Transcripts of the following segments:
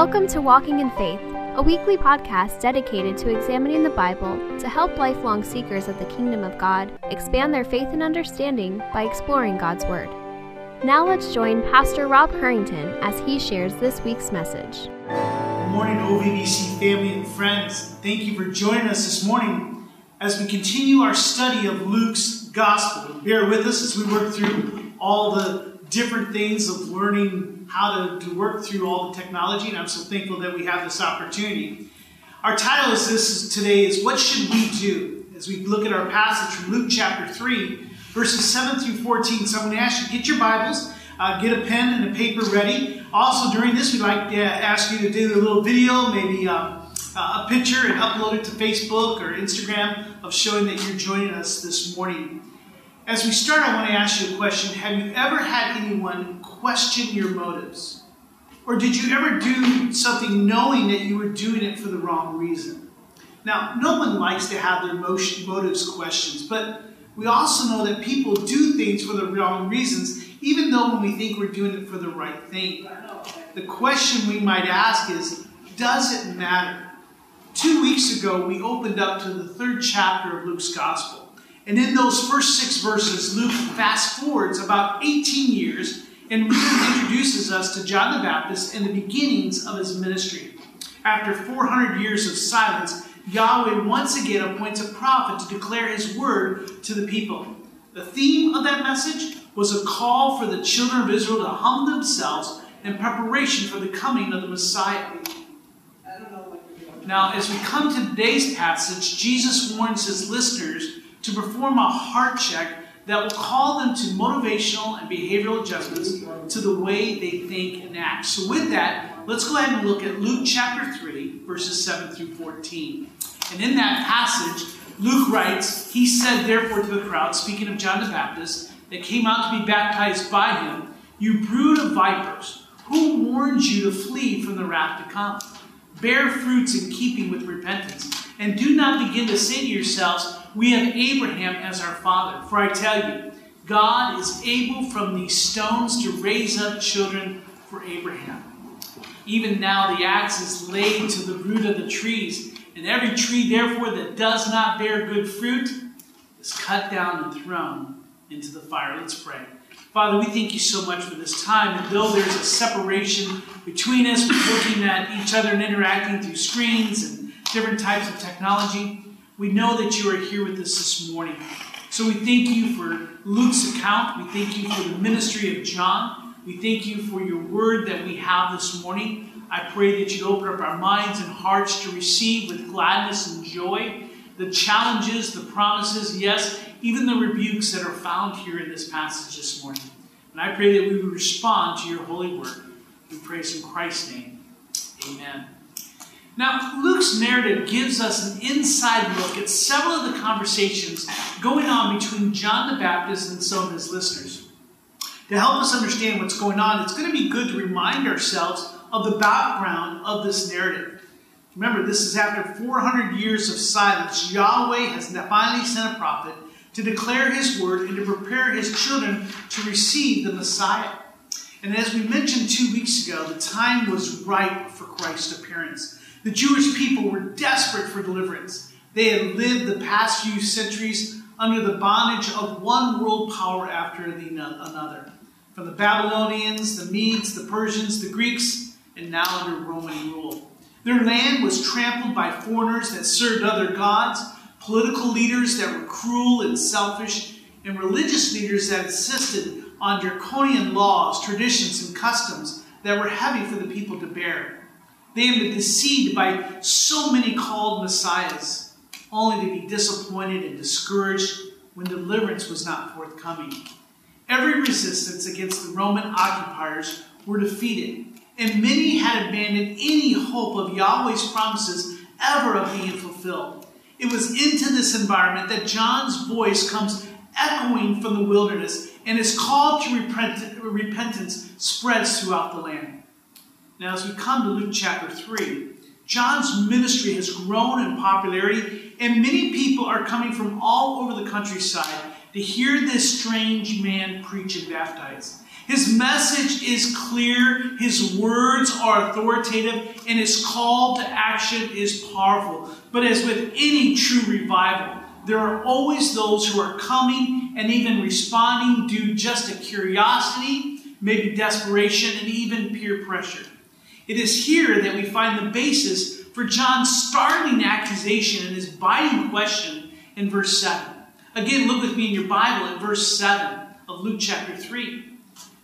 Welcome to Walking in Faith, a weekly podcast dedicated to examining the Bible to help lifelong seekers of the Kingdom of God expand their faith and understanding by exploring God's Word. Now let's join Pastor Rob Harrington as he shares this week's message. Good morning, OVBC family and friends. Thank you for joining us this morning as we continue our study of Luke's Gospel. Bear with us as we work through all the different things of learning how to work through all the technology, and I'm so thankful that we have this opportunity. Our title is today is What Should We Do? As we look at our passage from Luke chapter 3, verses 7 through 14. So I'm going to ask you to get your Bibles, get a pen and a paper ready. Also during this, we'd like to ask you to do a little video, maybe a picture, and upload it to Facebook or Instagram of showing that you're joining us this morning. As we start, I want to ask you a question. Have you ever had anyone question your motives? Or did you ever do something knowing that you were doing it for the wrong reason? Now, no one likes to have their motives questioned, but we also know that people do things for the wrong reasons, even though when we think we're doing it for the right thing. The question we might ask is, does it matter? 2 weeks ago, we opened up to the third chapter of Luke's Gospel. And in those first 6 verses, Luke fast forwards about 18 years and really introduces us to John the Baptist and the beginnings of his ministry. After 400 years of silence, Yahweh once again appoints a prophet to declare his word to the people. The theme of that message was a call for the children of Israel to humble themselves in preparation for the coming of the Messiah. Now, as we come to today's passage, Jesus warns his listeners to perform a heart check that will call them to motivational and behavioral adjustments to the way they think and act. So with that, let's go ahead and look at Luke chapter 3, verses 7 through 14. And in that passage, Luke writes, "He said therefore to the crowd," speaking of John the Baptist, "that came out to be baptized by him, 'You brood of vipers, who warned you to flee from the wrath to come? Bear fruits in keeping with repentance, and do not begin to say to yourselves, we have Abraham as our father. For I tell you, God is able from these stones to raise up children for Abraham. Even now the axe is laid to the root of the trees, and every tree therefore that does not bear good fruit is cut down and thrown into the fire.'" Let's pray. Father, we thank you so much for this time. And though there's a separation between us, we're looking at each other and interacting through screens and different types of technology, we know that you are here with us this morning. So we thank you for Luke's account. We thank you for the ministry of John. We thank you for your word that we have this morning. I pray that you'd open up our minds and hearts to receive with gladness and joy the challenges, the promises, yes, even the rebukes that are found here in this passage this morning. And I pray that we would respond to your holy word. We praise in Christ's name. Amen. Now, Luke's narrative gives us an inside look at several of the conversations going on between John the Baptist and some of his listeners. To help us understand what's going on, it's going to be good to remind ourselves of the background of this narrative. Remember, this is after 400 years of silence. Yahweh has finally sent a prophet to declare his word and to prepare his children to receive the Messiah. And as we mentioned 2 weeks ago, the time was ripe for Christ's appearance. The Jewish people were desperate for deliverance. They had lived the past few centuries under the bondage of one world power after another. From the Babylonians, the Medes, the Persians, the Greeks, and now under Roman rule. Their land was trampled by foreigners that served other gods, political leaders that were cruel and selfish, and religious leaders that insisted on draconian laws, traditions, and customs that were heavy for the people to bear. They had been deceived by so many called messiahs, only to be disappointed and discouraged when deliverance was not forthcoming. Every resistance against the Roman occupiers were defeated, and many had abandoned any hope of Yahweh's promises ever of being fulfilled. It was into this environment that John's voice comes echoing from the wilderness, and his call to repentance spreads throughout the land. Now, as we come to Luke chapter 3, John's ministry has grown in popularity, and many people are coming from all over the countryside to hear this strange man preach and baptize. His message is clear, his words are authoritative, and his call to action is powerful. But as with any true revival, there are always those who are coming and even responding due just to curiosity, maybe desperation, and even peer pressure. It is here that we find the basis for John's startling accusation and his biting question in verse 7. Again, look with me in your Bible at verse 7 of Luke chapter 3.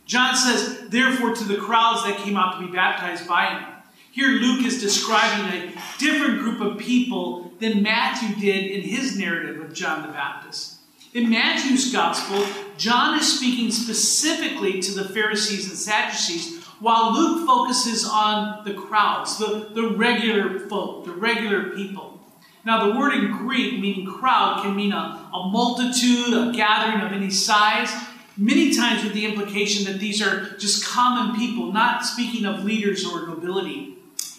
John says, "Therefore to the crowds that came out to be baptized by him." Here Luke is describing a different group of people than Matthew did in his narrative of John the Baptist. In Matthew's gospel, John is speaking specifically to the Pharisees and Sadducees, while Luke focuses on the crowds, the regular folk, the regular people. Now the word in Greek meaning crowd can mean a multitude, a gathering of any size, many times with the implication that these are just common people, not speaking of leaders or nobility.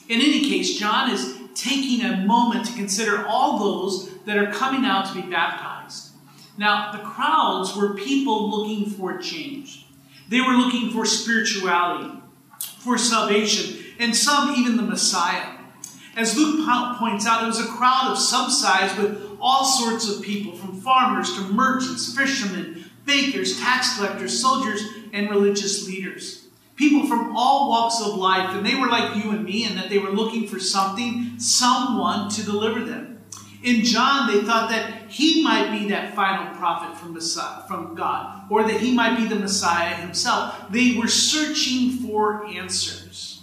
In any case, John is taking a moment to consider all those that are coming out to be baptized. Now, the crowds were people looking for change. They were looking for spirituality, for salvation, and some even the Messiah. As Luke points out, it was a crowd of some size with all sorts of people, from farmers to merchants, fishermen, bakers, tax collectors, soldiers, and religious leaders. People from all walks of life, and they were like you and me in that they were looking for something, someone to deliver them. In John, they thought that he might be that final prophet from God, or that he might be the Messiah himself. They were searching for answers.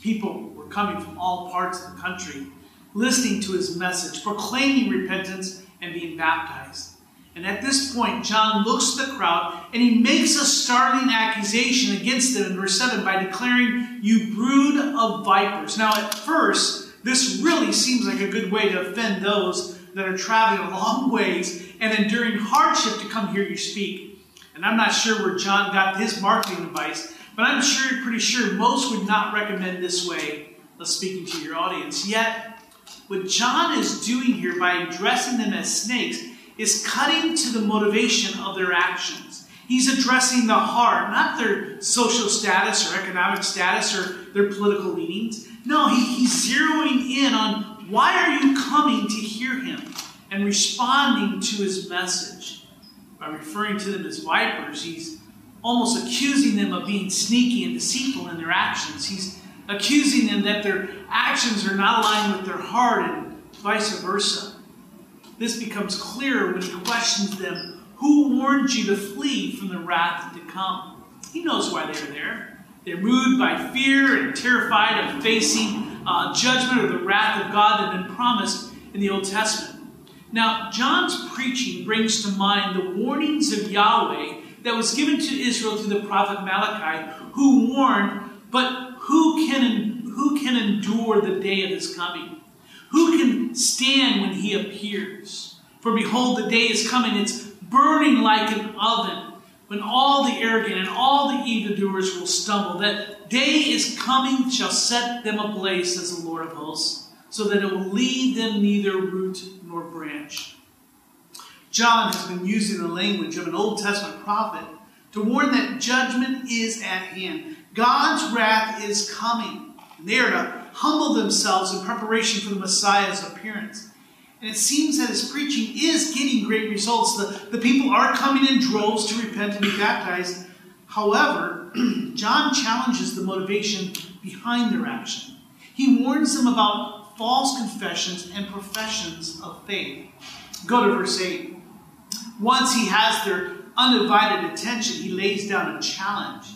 People were coming from all parts of the country, listening to his message, proclaiming repentance, and being baptized. And at this point, John looks to the crowd and he makes a startling accusation against them in verse 7 by declaring, "You brood of vipers." Now at first, this really seems like a good way to offend those that are traveling a long ways and enduring hardship to come hear you speak. And I'm not sure where John got his marketing advice, but I'm pretty sure most would not recommend this way of speaking to your audience. Yet, what John is doing here by addressing them as snakes is cutting to the motivation of their actions. He's addressing the heart, not their social status or economic status or their political leanings. No, he's zeroing in on why are you coming to hear him and responding to his message. By referring to them as vipers, he's almost accusing them of being sneaky and deceitful in their actions. He's accusing them that their actions are not aligned with their heart and vice versa. This becomes clearer when he questions them, "Who warned you to flee from the wrath to come?" He knows why they're there. They're moved by fear and terrified of facing judgment or the wrath of God that had been promised in the Old Testament. Now, John's preaching brings to mind the warnings of Yahweh that was given to Israel through the prophet Malachi, who warned, but who can endure the day of his coming? Who can stand when he appears? For behold, the day is coming, it's burning like an oven, when all the arrogant and all the evildoers will stumble. That day is coming, shall set them ablaze, says the Lord of hosts, so that it will leave them neither root nor branch. John has been using the language of an Old Testament prophet to warn that judgment is at hand. God's wrath is coming. And they are to humble themselves in preparation for the Messiah's appearance. And it seems that his preaching is getting great results. The people are coming in droves to repent and be baptized. However, John challenges the motivation behind their action. He warns them about false confessions and professions of faith. Go to verse 8. Once he has their undivided attention, he lays down a challenge.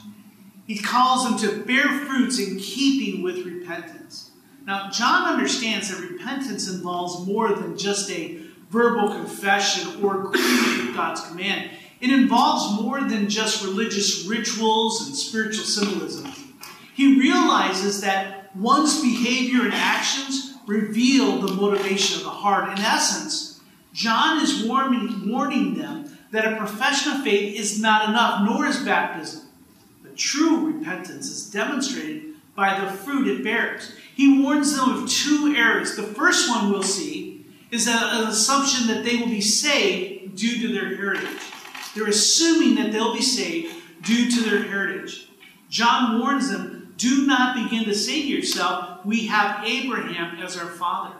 He calls them to bear fruits in keeping with repentance. Now, John understands that repentance involves more than just a verbal confession or agreement with God's command. It involves more than just religious rituals and spiritual symbolism. He realizes that one's behavior and actions reveal the motivation of the heart. In essence, John is warning them that a profession of faith is not enough, nor is baptism. True repentance is demonstrated by the fruit it bears. He warns them of two errors. The first one we'll see is an assumption that they will be saved due to their heritage. They're assuming that they'll be saved due to their heritage. John warns them, do not begin to say to yourself, we have Abraham as our father.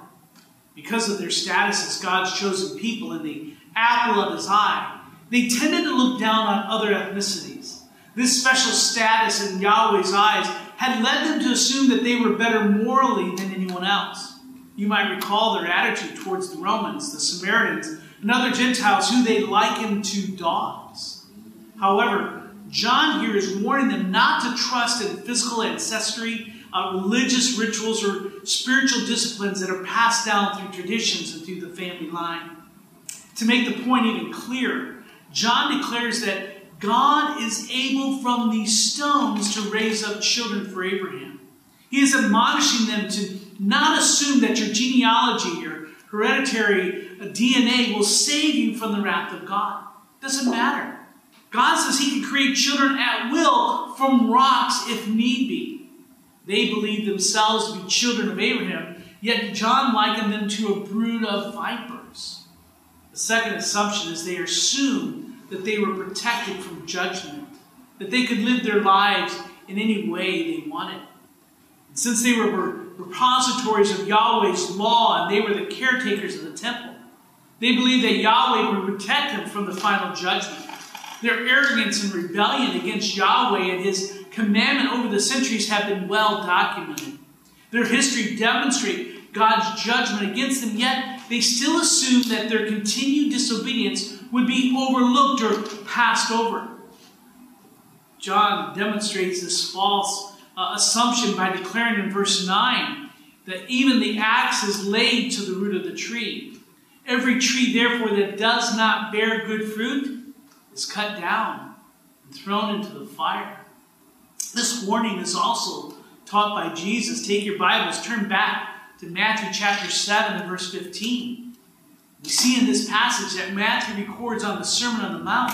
Because of their status as God's chosen people and the apple of his eye, they tended to look down on other ethnicities. This special status in Yahweh's eyes had led them to assume that they were better morally than anyone else. You might recall their attitude towards the Romans, the Samaritans, and other Gentiles who they likened to dogs. However, John here is warning them not to trust in physical ancestry, religious rituals, or spiritual disciplines that are passed down through traditions and through the family line. To make the point even clearer, John declares that God is able from these stones to raise up children for Abraham. He is admonishing them to not assume that your genealogy, your hereditary DNA will save you from the wrath of God. It doesn't matter. God says he can create children at will from rocks if need be. They believed themselves to be children of Abraham, yet John likened them to a brood of vipers. The second assumption is they assumed that they were protected from judgment, that they could live their lives in any way they wanted. And since they were repositories of Yahweh's law, and they were the caretakers of the temple, they believed that Yahweh would protect them from the final judgment. Their arrogance and rebellion against Yahweh and his commandment over the centuries have been well documented. Their history demonstrates God's judgment against them, yet they still assumed that their continued disobedience would be overlooked or passed over. John demonstrates this false assumption by declaring in verse 9 that even the axe is laid to the root of the tree. Every tree, therefore, that does not bear good fruit is cut down and thrown into the fire. This warning is also taught by Jesus. Take your Bibles, turn back to Matthew chapter 7 and verse 15. We see in this passage that Matthew records on the Sermon on the Mount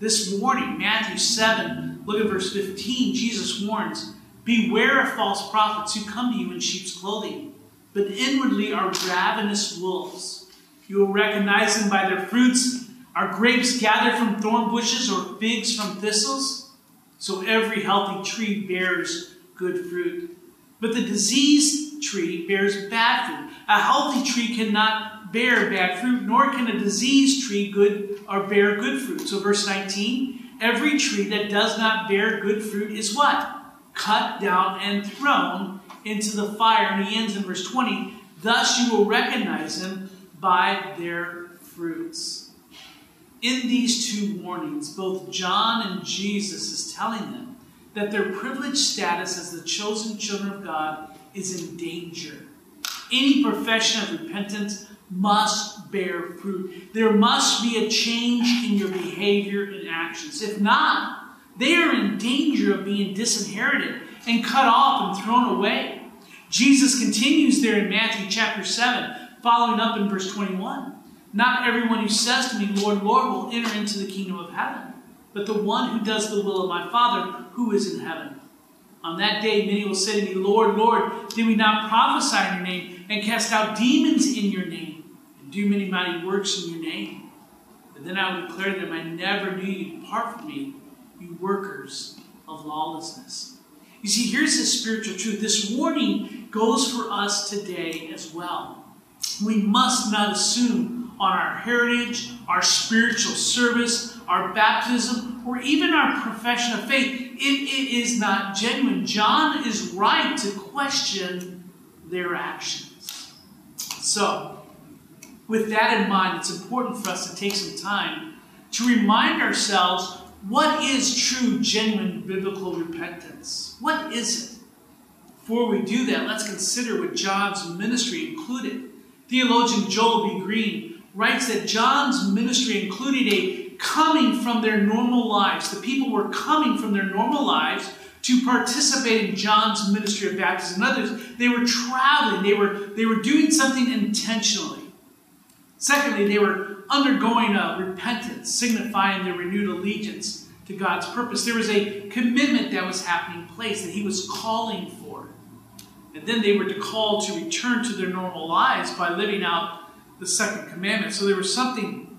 this warning. Matthew 7, look at verse 15. Jesus warns, beware of false prophets who come to you in sheep's clothing, but inwardly are ravenous wolves. You will recognize them by their fruits. Are grapes gathered from thorn bushes or figs from thistles? So every healthy tree bears good fruit, but the diseased tree bears bad fruit. A healthy tree cannot bear bad fruit, nor can a diseased tree bear good fruit. So verse 19, every tree that does not bear good fruit is what? Cut down and thrown into the fire. And he ends in verse 20, thus you will recognize them by their fruits. In these two warnings, both John and Jesus is telling them that their privileged status as the chosen children of God is in danger. Any profession of repentance must bear fruit. There must be a change in your behavior and actions. If not, they are in danger of being disinherited and cut off and thrown away. Jesus continues there in Matthew chapter 7, following up in verse 21. Not everyone who says to me, Lord, Lord, will enter into the kingdom of heaven, but the one who does the will of my Father who is in heaven. On that day, many will say to me, Lord, Lord, did we not prophesy in your name and cast out demons in your name and do many mighty works in your name? And then I will declare to them, I never knew you. Depart from me, you workers of lawlessness. You see, here's the spiritual truth. This warning goes for us today as well. We must not assume on our heritage, our spiritual service, our baptism, or even our profession of faith if it is not genuine. John is right to question their actions. So, with that in mind, it's important for us to take some time to remind ourselves, what is true, genuine, biblical repentance? What is it? Before we do that, let's consider what John's ministry included. Theologian Joel B. Green writes that John's ministry included a coming from their normal lives. The people were coming from their normal lives to participate in John's ministry of baptism and others. They were traveling. They were doing something intentionally. Secondly, they were undergoing a repentance, signifying their renewed allegiance to God's purpose. There was a commitment that was happening in place that he was calling for. And then they were called to return to their normal lives by living out the second commandment. So there was something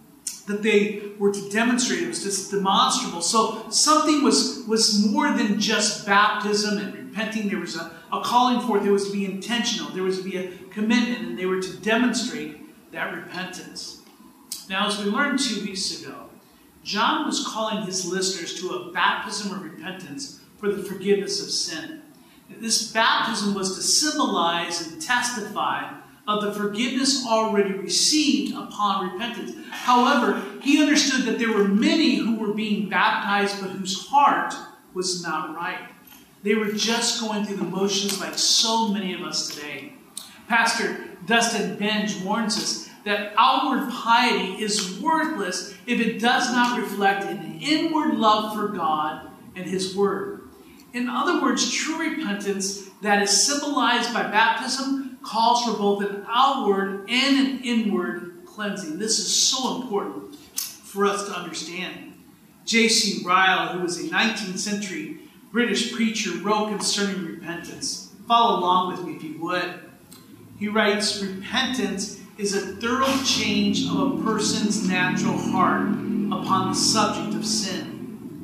that they were to demonstrate. It was just demonstrable. So something was more than just baptism and repenting. There was a calling forth. It was to be intentional. There was to be a commitment, and they were to demonstrate that repentance. Now, as we learned 2 weeks ago, John was calling his listeners to a baptism of repentance for the forgiveness of sin. This baptism was to symbolize and testify of the forgiveness already received upon repentance. However, he understood that there were many who were being baptized, but whose heart was not right. They were just going through the motions like so many of us today. Pastor Dustin Benge warns us that outward piety is worthless if it does not reflect an inward love for God and His Word. In other words, true repentance that is symbolized by baptism calls for both an outward and an inward cleansing. This is so important for us to understand. J.C. Ryle, who was a 19th century British preacher, wrote concerning repentance. Follow along with me if you would. He writes, "Repentance is a thorough change of a person's natural heart upon the subject of sin."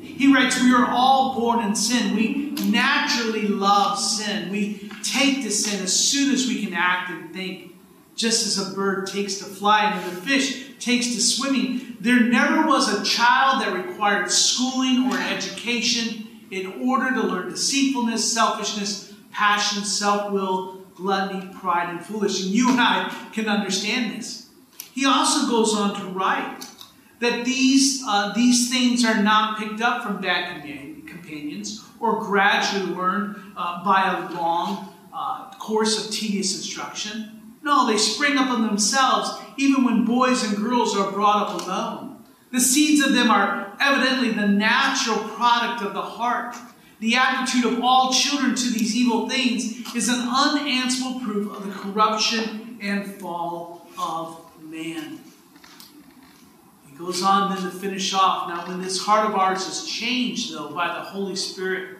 He writes, "We are all born in sin. We naturally love sin. We take to sin as soon as we can act and think. Just as a bird takes to flying and a fish takes to swimming, there never was a child that required schooling or education in order to learn deceitfulness, selfishness, passion, self-will, gluttony, pride, and foolishness." And you and I can understand this. He also goes on to write that these things are not picked up from bad companions or gradually learned by a long course of tedious instruction. No, they spring up on themselves even when boys and girls are brought up alone. The seeds of them are evidently the natural product of the heart. The aptitude of all children to these evil things is an unanswerable proof of the corruption and fall of man. He goes on then to finish off. Now, when this heart of ours is changed, though, by the Holy Spirit,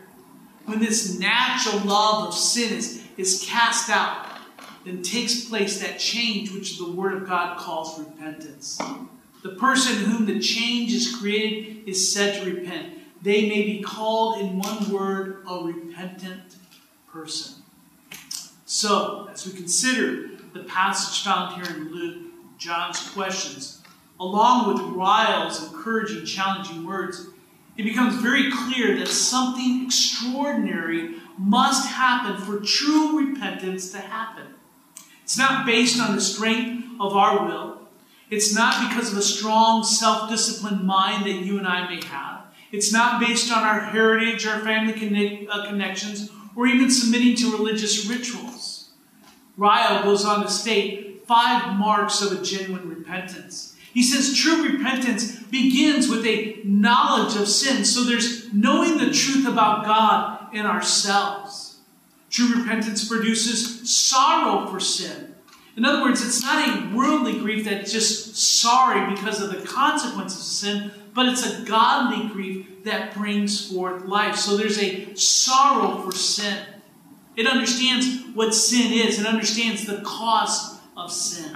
when this natural love of sin is cast out, then takes place that change which the Word of God calls repentance. The person whom the change is created is said to repent. They may be called, in one word, a repentant person. So, as we consider the passage found here in Luke, John's questions, along with Ryle's encouraging, challenging words, it becomes very clear that something extraordinary must happen for true repentance to happen. It's not based on the strength of our will. It's not because of a strong, self-disciplined mind that you and I may have. It's not based on our heritage, our family connections, or even submitting to religious rituals. Ryle goes on to state 5 marks of a genuine repentance. He says true repentance begins with a knowledge of sin, so there's knowing the truth about God and ourselves. True repentance produces sorrow for sin. In other words, it's not a worldly grief that's just sorry because of the consequences of sin, but it's a godly grief that brings forth life. So there's a sorrow for sin. It understands what sin is. It understands the cost of sin.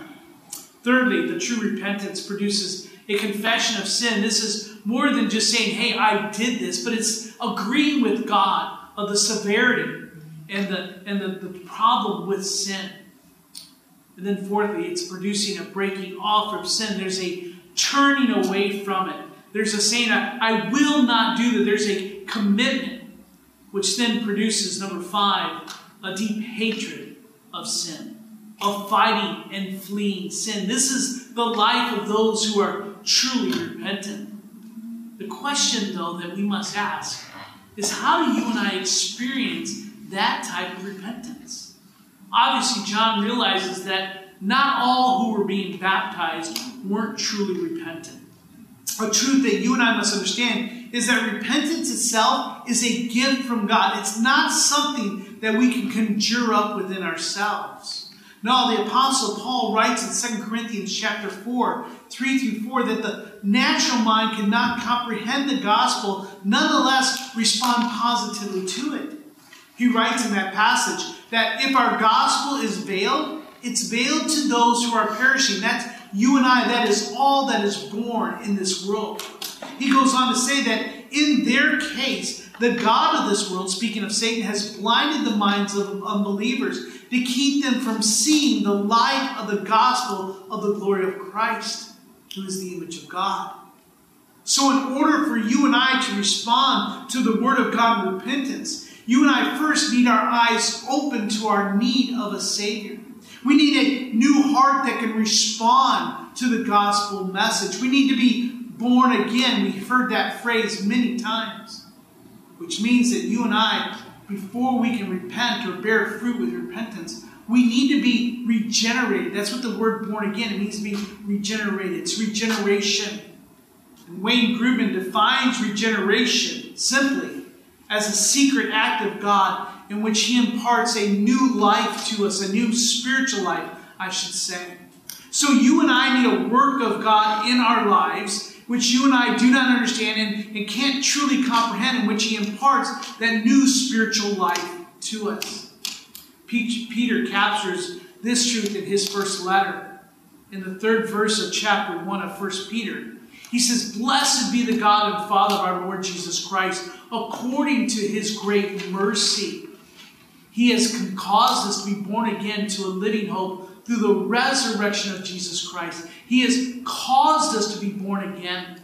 Thirdly, the true repentance produces a confession of sin. This is more than just saying, hey, I did this, but it's agreeing with God of the severity and the problem with sin. And then fourthly, it's producing a breaking off of sin. There's a turning away from it. There's a saying, I will not do that. There's a commitment, which then produces, number 5, a deep hatred of sin, of fighting and fleeing sin. This is the life of those who are truly repentant. The question, though, that we must ask is, how do you and I experience that type of repentance? Obviously, John realizes that not all who were being baptized weren't truly repentant. A truth that you and I must understand is that repentance itself is a gift from God. It's not something that we can conjure up within ourselves. No, the Apostle Paul writes in 2 Corinthians chapter 4, 3-4, that the natural mind cannot comprehend the gospel, nonetheless respond positively to it. He writes in that passage that if our gospel is veiled, it's veiled to those who are perishing. That's you and I, that is all that is born in this world. He goes on to say that in their case, the god of this world, speaking of Satan, has blinded the minds of unbelievers to keep them from seeing the light of the gospel of the glory of Christ, who is the image of God. So in order for you and I to respond to the word of God in repentance, you and I first need our eyes open to our need of a Savior. We need a new heart that can respond to the gospel message. We need to be born again. We've heard that phrase many times, which means that you and I, before we can repent or bear fruit with repentance, we need to be regenerated. That's what the word born again, it means to be regenerated. It's regeneration. And Wayne Grudem defines regeneration simply as a secret act of God in which he imparts a new life to us, a new spiritual life, I should say. So you and I need a work of God in our lives, which you and I do not understand and can't truly comprehend, in which he imparts that new spiritual life to us. Peter captures this truth in his first letter, in the 3rd verse of chapter 1 of 1 Peter. He says, "Blessed be the God and Father of our Lord Jesus Christ, according to his great mercy. He has caused us to be born again to a living hope through the resurrection of Jesus Christ." He has caused us to be born again.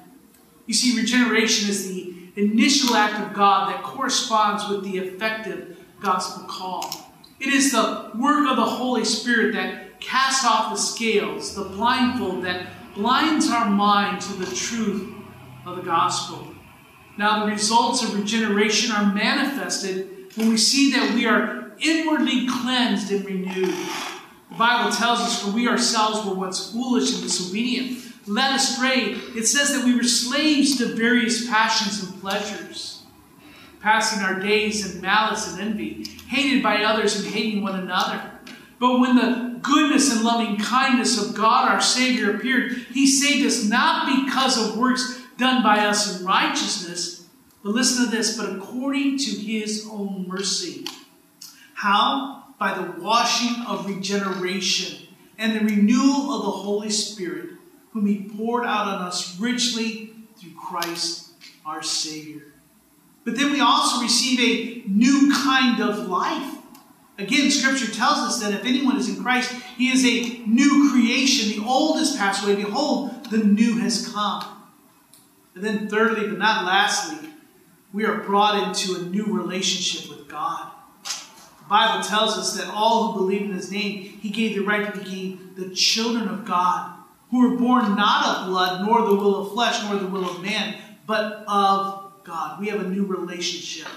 You see, regeneration is the initial act of God that corresponds with the effective gospel call. It is the work of the Holy Spirit that casts off the scales, the blindfold that blinds our mind to the truth of the gospel. Now, the results of regeneration are manifested when we see that we are inwardly cleansed and renewed. The Bible tells us, "For we ourselves were once foolish and disobedient, led astray." It says that we were slaves to various passions and pleasures, passing our days in malice and envy, hated by others and hating one another. But when the goodness and loving kindness of God our Savior appeared, he saved us not because of works done by us in righteousness, but listen to this, but according to his own mercy. How? By the washing of regeneration and the renewal of the Holy Spirit, whom he poured out on us richly through Christ our Savior. But then we also receive a new kind of life. Again, Scripture tells us that if anyone is in Christ, he is a new creation. The old has passed away. Behold, the new has come. And then thirdly, but not lastly, we are brought into a new relationship with God. The Bible tells us that all who believe in his name, he gave the right to become the children of God, who were born not of blood, nor the will of flesh, nor the will of man, but of God. We have a new relationship.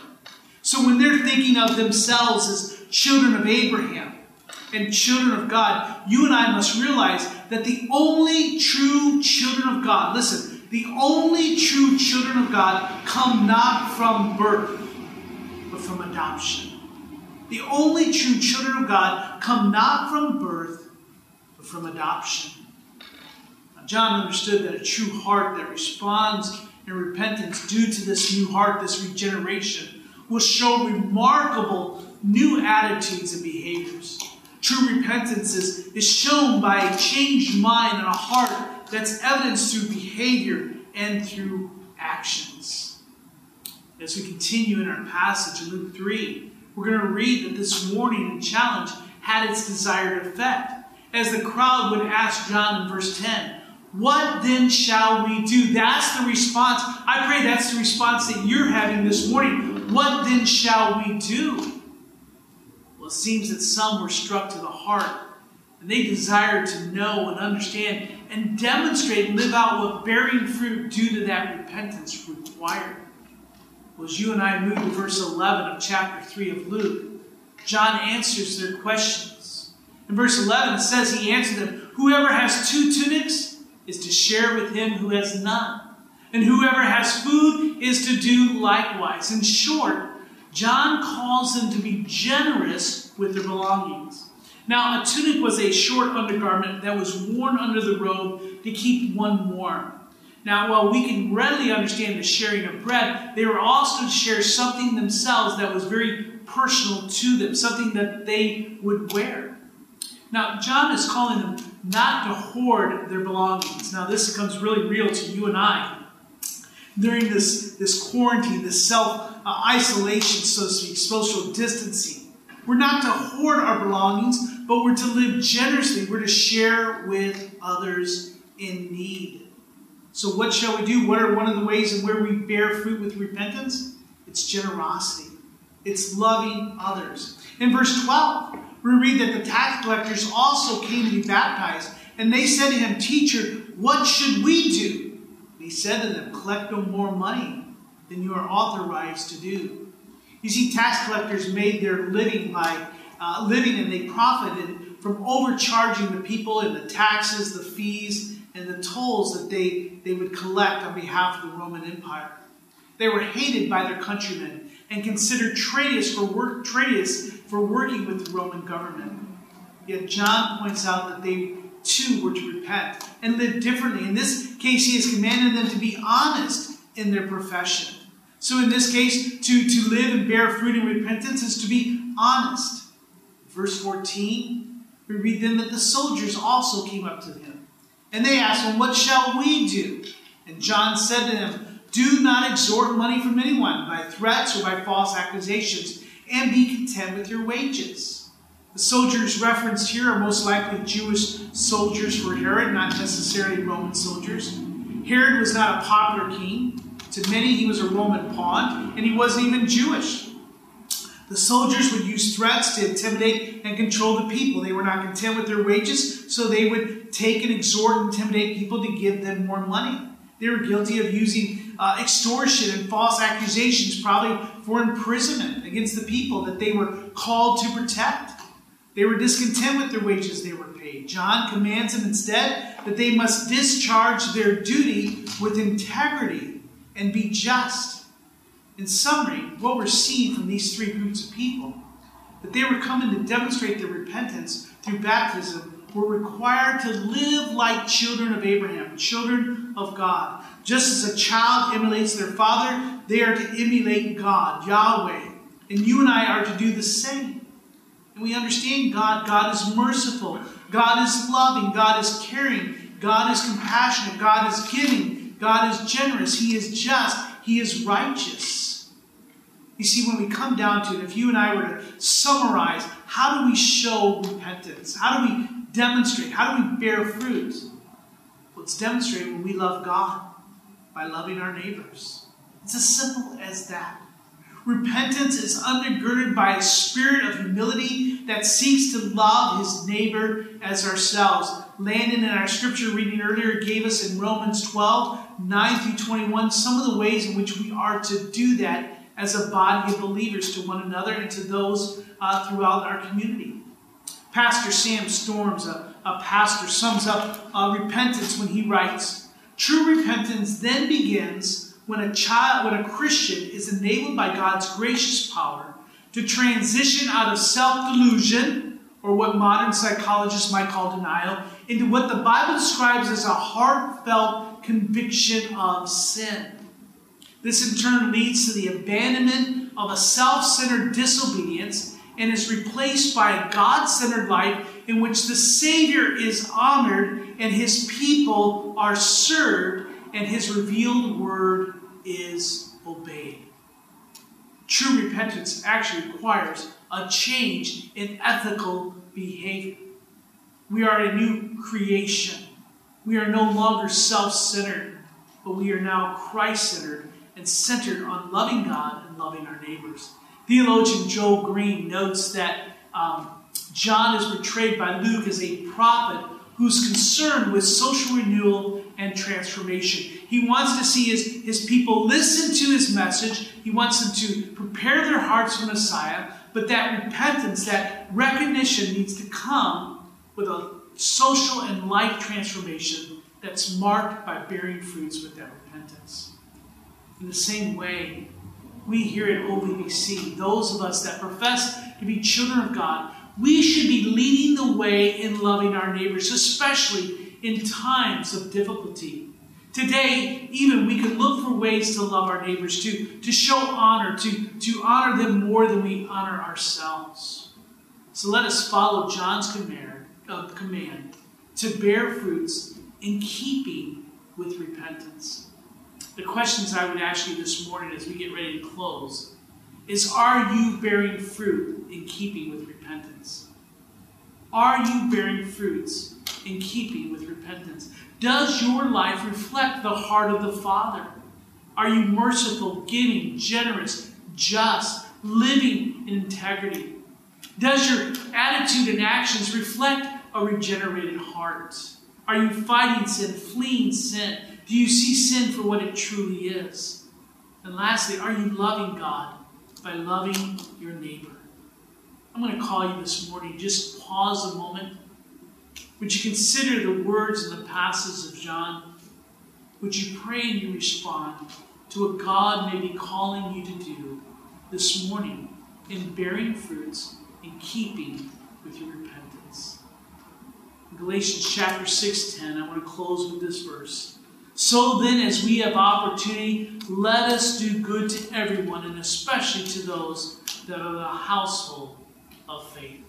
So when they're thinking of themselves as children of Abraham and children of God, you and I must realize that the only true children of God, listen, the only true children of God come not from birth, but from adoption. The only true children of God come not from birth, but from adoption. Now, John understood that a true heart that responds in repentance due to this new heart, this regeneration, will show remarkable new attitudes and behaviors. True repentance is shown by a changed mind and a heart that's evidenced through behavior and through actions. As we continue in our passage in Luke 3, we're going to read that this warning and challenge had its desired effect, as the crowd would ask John in verse 10, "What then shall we do?" That's the response. I pray that's the response that you're having this morning. What then shall we do? Well, it seems that some were struck to the heart, and they desired to know and understand and demonstrate and live out what bearing fruit due to that repentance required. Well, as you and I move to verse 11 of chapter 3 of Luke, John answers their questions. In verse 11, it says he answered them, "Whoever has 2 tunics is to share with him who has none, and whoever has food is to do likewise." In short, John calls them to be generous with their belongings. Now, a tunic was a short undergarment that was worn under the robe to keep one warm. Now, while we can readily understand the sharing of bread, they were also to share something themselves that was very personal to them, something that they would wear. Now, John is calling them not to hoard their belongings. Now, this becomes really real to you and I during this quarantine, this self-isolation, so to speak, social distancing. We're not to hoard our belongings, but we're to live generously. We're to share with others in need. So what shall we do? What are one of the ways in where we bear fruit with repentance? It's generosity. It's loving others. In verse 12, we read that the tax collectors also came to be baptized, and they said to him, "Teacher, what should we do?" And he said to them, "Collect no more money than you are authorized to do." You see, tax collectors made their living by living, and they profited from overcharging the people in the taxes, the fees, and the tolls that they would collect on behalf of the Roman Empire. They were hated by their countrymen and considered traitors for working with the Roman government. Yet John points out that they too were to repent and live differently. In this case, he has commanded them to be honest in their profession. So in this case, to live and bear fruit in repentance is to be honest. Verse 14, we read then that the soldiers also came up to him. And they asked him, "What shall we do?" And John said to them, "Do not extort money from anyone by threats or by false accusations, and be content with your wages." The soldiers referenced here are most likely Jewish soldiers for Herod, not necessarily Roman soldiers. Herod was not a popular king. To many, he was a Roman pawn, and he wasn't even Jewish. The soldiers would use threats to intimidate and control the people. They were not content with their wages, so they would take and extort and intimidate people to give them more money. They were guilty of using extortion and false accusations, probably for imprisonment against the people that they were called to protect. They were discontent with their wages they were paid. John commands them instead that they must discharge their duty with integrity and be just. In summary, what we're seeing from these three groups of people, that they were coming to demonstrate their repentance through baptism, were required to live like children of Abraham, children of God. Just as a child emulates their father, they are to emulate God, Yahweh. And you and I are to do the same. And we understand God. God is merciful. God is loving. God is caring. God is compassionate. God is giving. God is generous. He is just. He is righteous. You see, when we come down to it, if you and I were to summarize, how do we show repentance? How do we demonstrate? How do we bear fruit? Well, it's demonstrated when we love God, by loving our neighbors. It's as simple as that. Repentance is undergirded by a spirit of humility that seeks to love his neighbor as ourselves. Landon, in our scripture reading earlier, gave us in Romans 12, 9 through 21, some of the ways in which we are to do that as a body of believers to one another and to those throughout our community. Pastor Sam Storms, a pastor, sums up repentance when he writes, "True repentance then begins when a Christian is enabled by God's gracious power to transition out of self-delusion, or what modern psychologists might call denial, into what the Bible describes as a heartfelt conviction of sin. This in turn leads to the abandonment of a self-centered disobedience and is replaced by a God-centered life in which the Savior is honored and his people are served and his revealed word is obeyed." True repentance actually requires a change in ethical behavior. We are a new creation. We are no longer self-centered, but we are now Christ-centered and centered on loving God and loving our neighbors. Theologian Joel Green notes that John is portrayed by Luke as a prophet who's concerned with social renewal and transformation. He wants to see his people listen to his message. He wants them to prepare their hearts for Messiah. But that repentance, that recognition needs to come with a social and life transformation that's marked by bearing fruits with that repentance. In the same way, we here at OVBC, those of us that profess to be children of God, we should be leading the way in loving our neighbors, especially in times of difficulty. Today, even, we could look for ways to love our neighbors, to show honor, to honor them more than we honor ourselves. So let us follow John's command command to bear fruits in keeping with repentance. The questions I would ask you this morning as we get ready to close is, are you bearing fruit in keeping with repentance? Are you bearing fruits in keeping with repentance? Does your life reflect the heart of the Father? Are you merciful, giving, generous, just, living in integrity? Does your attitude and actions reflect a regenerated heart? Are you fighting sin, fleeing sin? Do you see sin for what it truly is? And lastly, are you loving God by loving your neighbor? I'm going to call you this morning. Just pause a moment. Would you consider the words and the passages of John? Would you pray and you respond to what God may be calling you to do this morning in bearing fruits in keeping with your repentance? In Galatians chapter 6:10, I want to close with this verse. So then, as we have opportunity, let us do good to everyone, and especially to those that are the household of faith.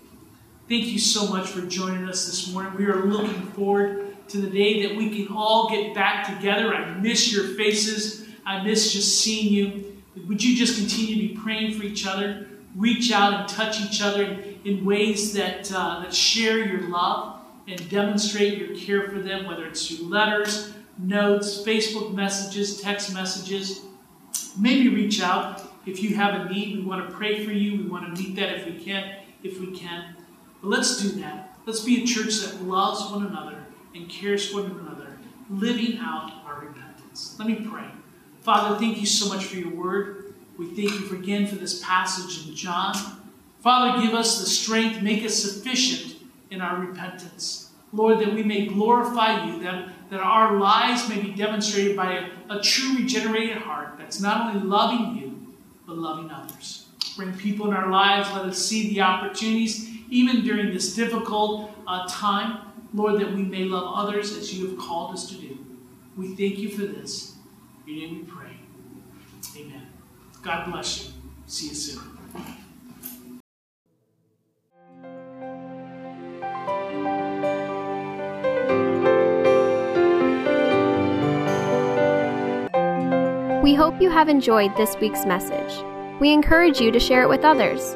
Thank you so much for joining us this morning. We are looking forward to the day that we can all get back together. I miss your faces. I miss just seeing you. Would you just continue to be praying for each other? Reach out and touch each other in ways that share your love and demonstrate your care for them, whether it's through letters, notes, Facebook messages, text messages. Maybe reach out if you have a need. We want to pray for you. We want to meet that if we can. But let's do that. Let's be a church that loves one another and cares for one another, living out our repentance. Let me pray. Father, thank you so much for your word. We thank you again for this passage in John. Father, give us the strength, make us sufficient in our repentance. Lord, that we may glorify you, that our lives may be demonstrated by a true regenerated heart that's not only loving you, but loving others. Bring people in our lives. Let us see the opportunities, even during this difficult time, Lord, that we may love others as you have called us to do. We thank you for this. In your name we pray. Amen. God bless you. See you soon. We hope you have enjoyed this week's message. We encourage you to share it with others.